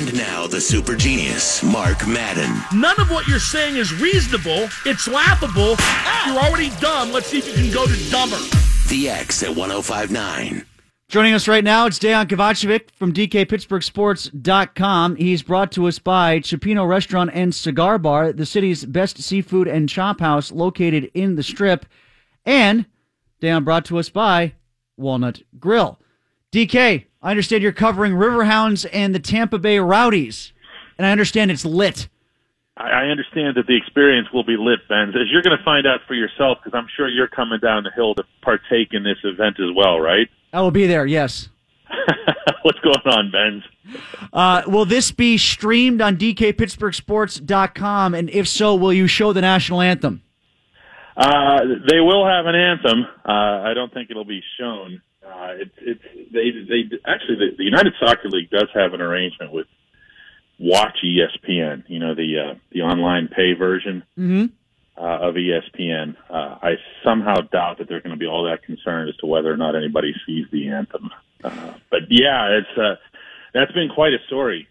And now the super genius, Mark Madden. None of what you're saying is reasonable. It's laughable. You're already dumb. Let's see if you can go to dumber. The X at 105.9. Joining us right now, it's Dion Kovacevic from DKPittsburghSports.com. He's brought to us by Cioppino Restaurant and Cigar Bar, the city's best seafood and chop house located in the Strip. And Dion brought to us by Walnut Grill. DK, I understand you're covering Riverhounds and the Tampa Bay Rowdies, and I understand it's lit. I understand that the experience will be lit, Ben, as you're going to find out for yourself, because I'm sure you're coming down the hill to partake in this event as well, right? I will be there, yes. What's going on, Ben? Will this be streamed on DKPittsburghSports.com? And if so, will you show the national anthem? They will have an anthem. I don't think it'll be shown. The United Soccer League does have an arrangement with Watch ESPN. You know, the online pay version. Mm-hmm. Of ESPN. I somehow doubt that they're going to be all that concerned as to whether or not anybody sees the anthem. But yeah, that's been quite a story.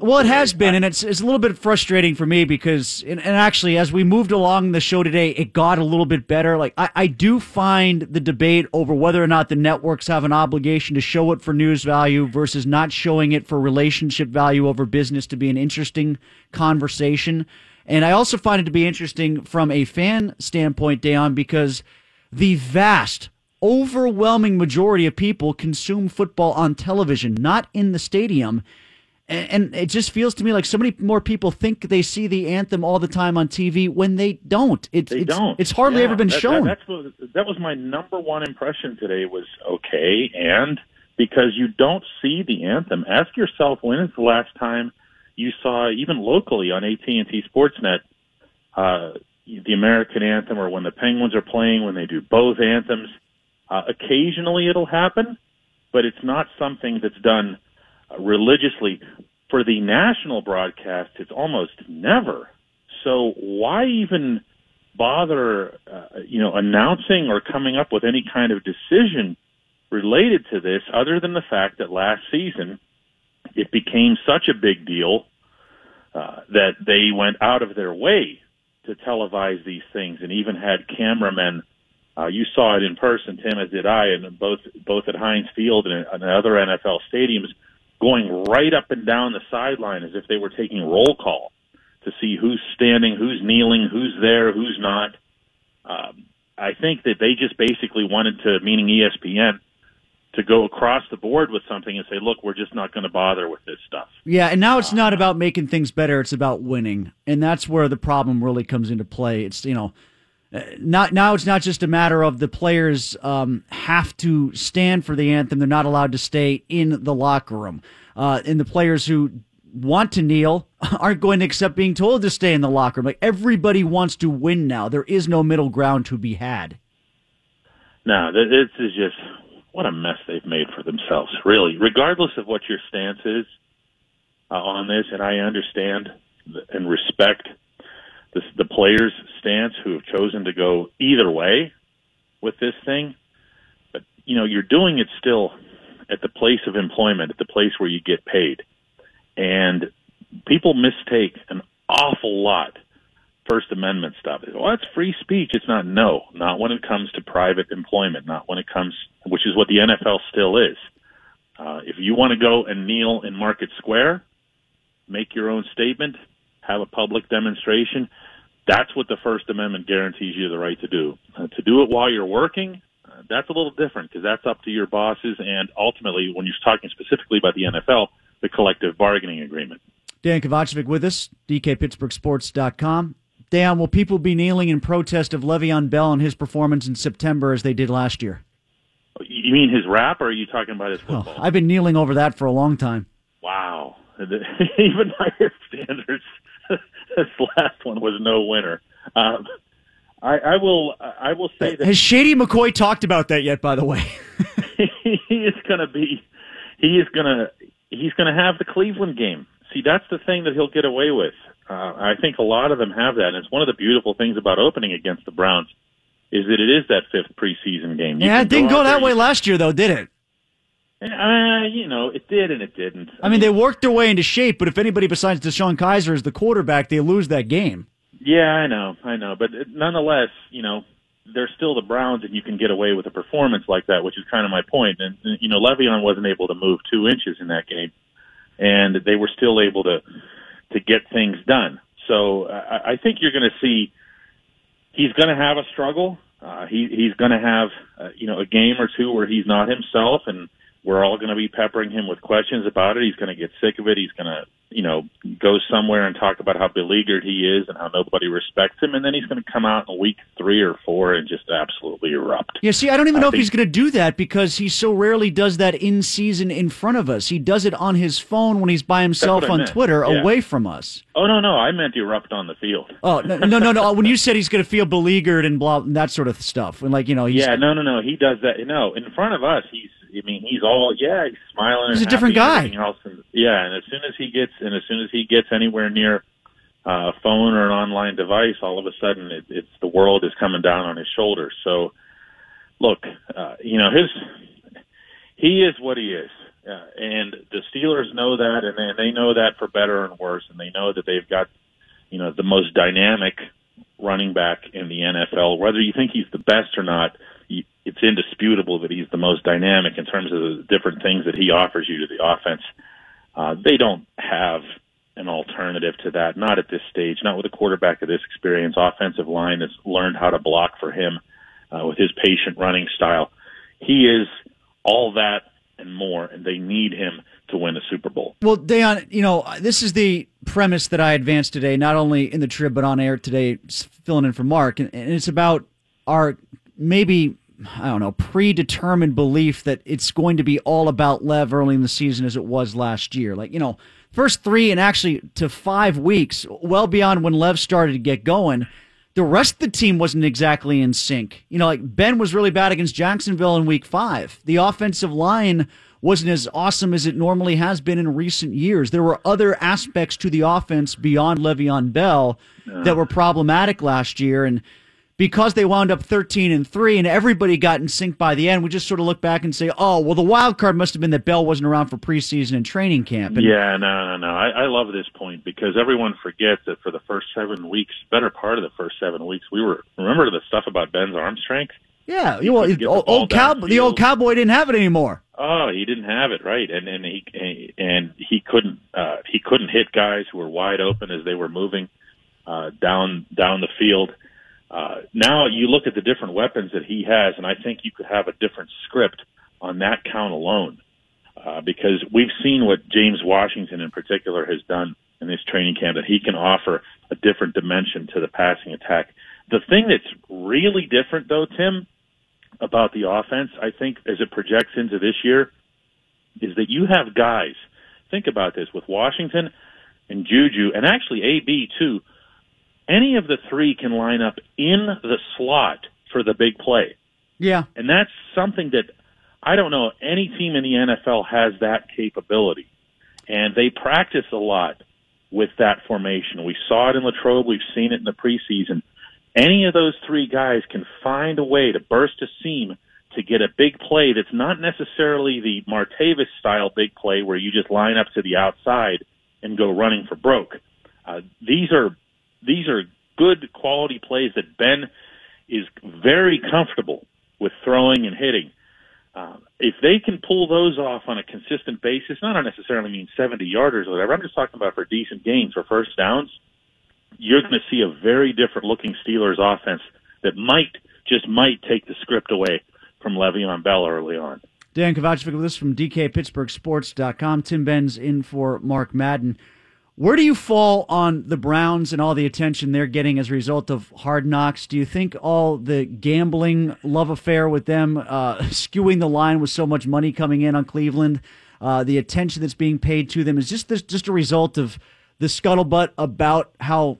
Well, it has been, and it's a little bit frustrating for me because, and actually, as we moved along the show today, it got a little bit better. Like, I do find the debate over whether or not the networks have an obligation to show it for news value versus not showing it for relationship value over business to be an interesting conversation. And I also find it to be interesting from a fan standpoint, Dion, because the vast, overwhelming majority of people consume football on television, not in the stadium. And it just feels to me like so many more people think they see the anthem all the time on TV when they don't. They don't. It's hardly ever been shown. That was my number one impression today was, okay, and because you don't see the anthem, ask yourself, when is the last time you saw, even locally on AT&T Sportsnet, the American anthem, or when the Penguins are playing, when they do both anthems. Occasionally it'll happen, but it's not something that's done religiously. For the national broadcast, it's almost never. So why even bother announcing or coming up with any kind of decision related to this, other than the fact that last season it became such a big deal that they went out of their way to televise these things, and even had cameramen. You saw it in person, Tim, as did I, and both at Heinz Field and other NFL stadiums, going right up and down the sideline as if they were taking roll call to see who's standing, who's kneeling, who's there, who's not. I think that they just basically wanted to, meaning ESPN, to go across the board with something and say, look, we're just not going to bother with this stuff. Yeah, and now it's not about making things better, it's about winning. And that's where the problem really comes into play. It's, it's not just a matter of the players have to stand for the anthem. They're not allowed to stay in the locker room. And the players who want to kneel aren't going to accept being told to stay in the locker room. Like, everybody wants to win now. There is no middle ground to be had. No, this is just... what a mess they've made for themselves, really, regardless of what your stance is on this. And I understand and respect the players' stance who have chosen to go either way with this thing. But, you're doing it still at the place of employment, at the place where you get paid. And people mistake an awful lot First Amendment stuff. Well, it's free speech. It's not. No, not when it comes to private employment, not when it comes, which is what the NFL still is. If you want to go and kneel in Market Square, make your own statement, have a public demonstration, that's what the First Amendment guarantees you the right to do. To do it while you're working, that's a little different, because that's up to your bosses, and ultimately, when you're talking specifically about the NFL, the collective bargaining agreement. Dan Kovacevic with us, DKPittsburghSports.com. Dan, will people be kneeling in protest of Le'Veon Bell and his performance in September as they did last year? You mean his rap, or are you talking about his football? Oh, I've been kneeling over that for a long time. Wow. Even by your standards, this last one was no winner. I will say that... Has Shady McCoy talked about that yet, by the way? He's going to have the Cleveland game. See, that's the thing that he'll get away with. I think a lot of them have that, and it's one of the beautiful things about opening against the Browns is that it is that fifth preseason game. It didn't go that way last year, though, did it? It did and it didn't. I mean, they worked their way into shape, but if anybody besides DeSean Kizer is the quarterback, they lose that game. Yeah, I know. But nonetheless, they're still the Browns, and you can get away with a performance like that, which is kind of my point. And, Le'Veon wasn't able to move 2 inches in that game, and they were still able to get things done. So I think you're going to see he's going to have a struggle. He's going to have, a game or two where he's not himself, and we're all going to be peppering him with questions about it. He's going to get sick of it. He's going to, go somewhere and talk about how beleaguered he is and how nobody respects him. And then he's going to come out in week 3 or 4 and just absolutely erupt. Yeah, see, I don't even know if he's going to do that because he so rarely does that in season in front of us. He does it on his phone when he's by himself on Twitter, away from us. Oh, no, I meant erupt on the field. Oh, no. When you said he's going to feel beleaguered and blah, and that sort of stuff. And he's... Yeah, no, he does that. No, in front of us, he's all, he's smiling. He's a different guy. And as soon as he gets anywhere near a phone or an online device, all of a sudden it's the world is coming down on his shoulders. So, look, he is what he is. And the Steelers know that, and they know that for better and worse. And they know that they've got, the most dynamic running back in the NFL. Whether you think he's the best or not, it's indisputable that he's the most dynamic in terms of the different things that he offers you to the offense. They don't have an alternative to that, not at this stage, not with a quarterback of this experience. Offensive line has learned how to block for him with his patient running style. He is all that and more, and they need him to win the Super Bowl. Well, Dion, this is the premise that I advanced today, not only in the trib but on air today, filling in for Mark, and it's about our maybe – predetermined belief that it's going to be all about Lev early in the season as it was last year. Like, first 3 and actually to 5 weeks, well beyond when Lev started to get going, the rest of the team wasn't exactly in sync. Ben was really bad against Jacksonville in week 5. The offensive line wasn't as awesome as it normally has been in recent years. There were other aspects to the offense beyond Le'Veon Bell that were problematic last year, and because they wound up 13-3 and everybody got in sync by the end, we just sort of look back and say, oh, well, the wild card must have been that Bell wasn't around for preseason and training camp. And no. I love this point because everyone forgets that for the first 7 weeks, better part of the first 7 weeks, remember the stuff about Ben's arm strength? Yeah, the old cowboy didn't have it anymore. Oh, he didn't have it, right? And he couldn't hit guys who were wide open as they were moving down the field. Now you look at the different weapons that he has, and I think you could have a different script on that count alone because we've seen what James Washington in particular has done in this training camp, that he can offer a different dimension to the passing attack. The thing that's really different, though, Tim, about the offense, I think, as it projects into this year, is that you have guys, think about this, with Washington and Juju, and actually A.B. too, any of the 3 can line up in the slot for the big play. Yeah. And that's something that I don't know any team in the NFL has that capability. And they practice a lot with that formation. We saw it in Latrobe. We've seen it in the preseason. Any of those 3 guys can find a way to burst a seam to get a big play that's not necessarily the Martavis-style big play where you just line up to the outside and go running for broke. These are good quality plays that Ben is very comfortable with throwing and hitting. If they can pull those off on a consistent basis, not necessarily mean 70-yarders or whatever, I'm just talking about for decent gains or first downs, you're going to see a very different-looking Steelers offense that might take the script away from Le'Veon Bell early on. Dion Kovacevic with us from DKPittsburghSports.com. Tim Benz in for Mark Madden. Where do you fall on the Browns and all the attention they're getting as a result of Hard Knocks? Do you think all the gambling love affair with them, skewing the line with so much money coming in on Cleveland, the attention that's being paid to them is just a result of the scuttlebutt about how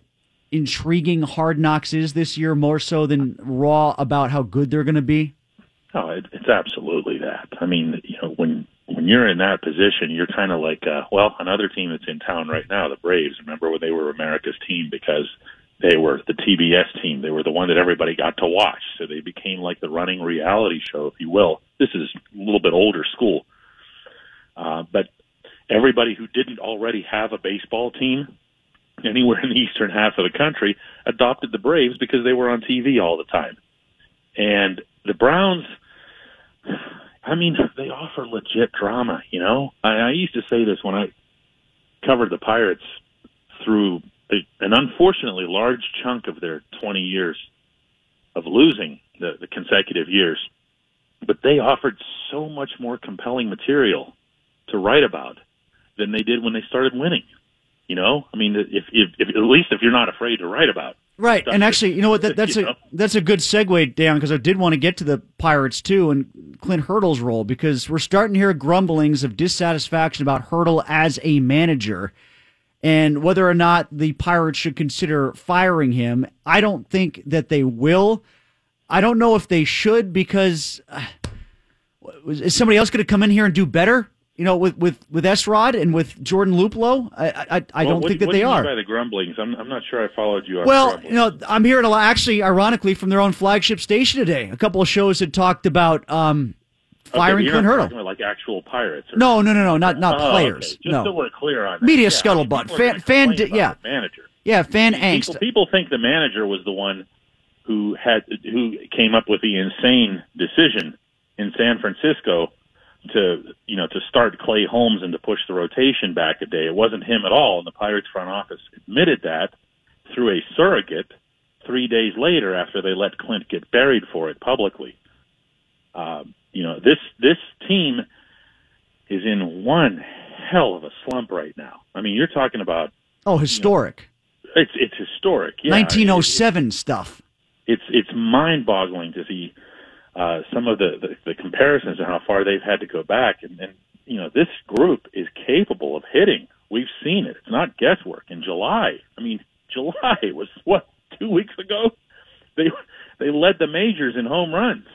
intriguing Hard Knocks is this year, more so than raw about how good they're going to be? Oh, it's absolutely that. I mean, when you're in that position, you're kind of like, another team that's in town right now, the Braves. Remember when they were America's team because they were the TBS team. They were the one that everybody got to watch. So they became like the running reality show, if you will. This is a little bit older school. But everybody who didn't already have a baseball team anywhere in the eastern half of the country adopted the Braves because they were on TV all the time. And the Browns, I mean, they offer legit drama, you know? I used to say this when I covered the Pirates through an unfortunately large chunk of their 20 years of losing, the consecutive years. But they offered so much more compelling material to write about than they did when they started winning. You know, I mean, if at least if you're not afraid to write about. Right. And actually, you know what, that's a good segue, Dan, because I did want to get to the Pirates, too, and Clint Hurdle's role, because we're starting to hear grumblings of dissatisfaction about Hurdle as a manager and whether or not the Pirates should consider firing him. I don't think that they will. I don't know if they should, because is somebody else going to come in here and do better? You know, with S-Rod and with Jordan Luplo, I don't think they are. What do you mean by the grumblings? I'm not sure I followed you on grumblings. Well, you know, I'm hearing a lot, actually, ironically, from their own flagship station today. A couple of shows had talked about firing Kern Hurdle. Talking about, like, actual Pirates? No, not players. Okay. Just so we're clear on that. Media scuttlebutt. The manager. Yeah, angst. People think the manager was the one who came up with the insane decision in San Francisco to start Clay Holmes and to push the rotation back a day. It wasn't him at all, and the Pirates front office admitted that through a surrogate 3 days later after they let Clint get buried for it publicly. This team is in one hell of a slump right now. I mean, you're talking about... Oh, historic. It's historic, yeah. 1907 stuff. It's mind-boggling to see... some of the comparisons and how far they've had to go back. And, you know, this group is capable of hitting. We've seen it. It's not guesswork. In July, was, 2 weeks ago? They led the majors in home runs.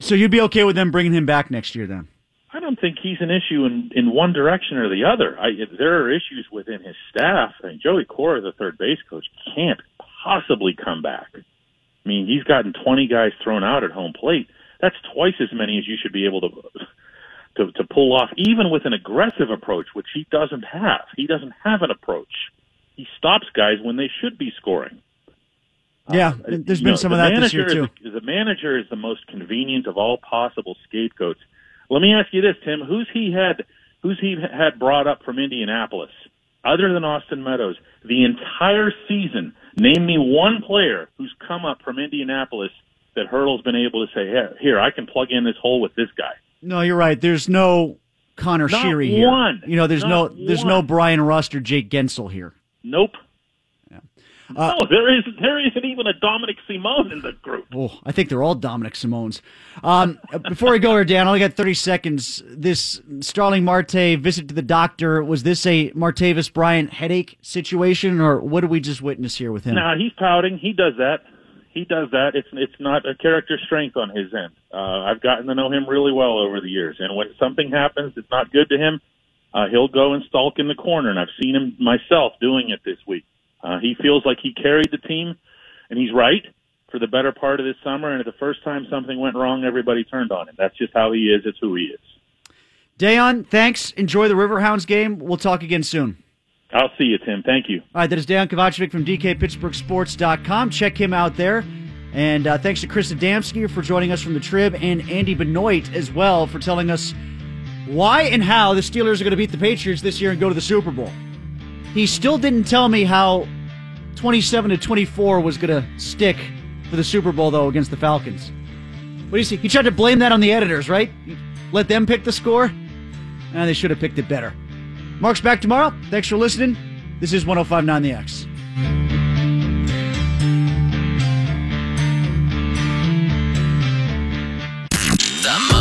So you'd be okay with them bringing him back next year then? I don't think he's an issue in one direction or the other. There are issues within his staff. I mean, Joey Cora, the third base coach, can't possibly come back. I mean, he's gotten 20 guys thrown out at home plate. That's twice as many as you should be able to pull off, even with an aggressive approach, which he doesn't have. He doesn't have an approach. He stops guys when they should be scoring. Yeah, there's been some of that this year, too. The manager is the most convenient of all possible scapegoats. Let me ask you this, Tim. Who's he had brought up from Indianapolis, other than Austin Meadows, the entire season? Name me one player who's come up from Indianapolis that Hurdle's been able to say, here, I can plug in this hole with this guy. No, you're right. There's no Conor Sheary here. There's no Brian Rust or Jake Gensel here. Nope. Yeah. There isn't even a Dominik Simon in the group. Oh, I think they're all Dominik Simons. Before we go here, Dan, I only got 30 seconds. This Starling Marte visit to the doctor, was this a Martavis Bryant headache situation, or what did we just witness here with him? No, he's pouting. He does that. It's not a character strength on his end. I've gotten to know him really well over the years, and when something happens that's not good to him, he'll go and stalk in the corner, and I've seen him myself doing it this week. He feels like he carried the team, and he's right, for the better part of this summer. And the first time something went wrong, everybody turned on him. That's just how he is. It's who he is. Dion, thanks. Enjoy the Riverhounds game. We'll talk again soon. I'll see you, Tim. Thank you. All right, that is Dion Kovacevic from DKPittsburghSports.com. Check him out there. And thanks to Chris Adamski for joining us from the Trib, and Andy Benoit as well for telling us why and how the Steelers are going to beat the Patriots this year and go to the Super Bowl. He still didn't tell me how 27-24 was going to stick for the Super Bowl, though, against the Falcons. What do you see? He tried to blame that on the editors, right? Let them pick the score? Nah, they should have picked it better. Mark's back tomorrow. Thanks for listening. This is 105.9 The X.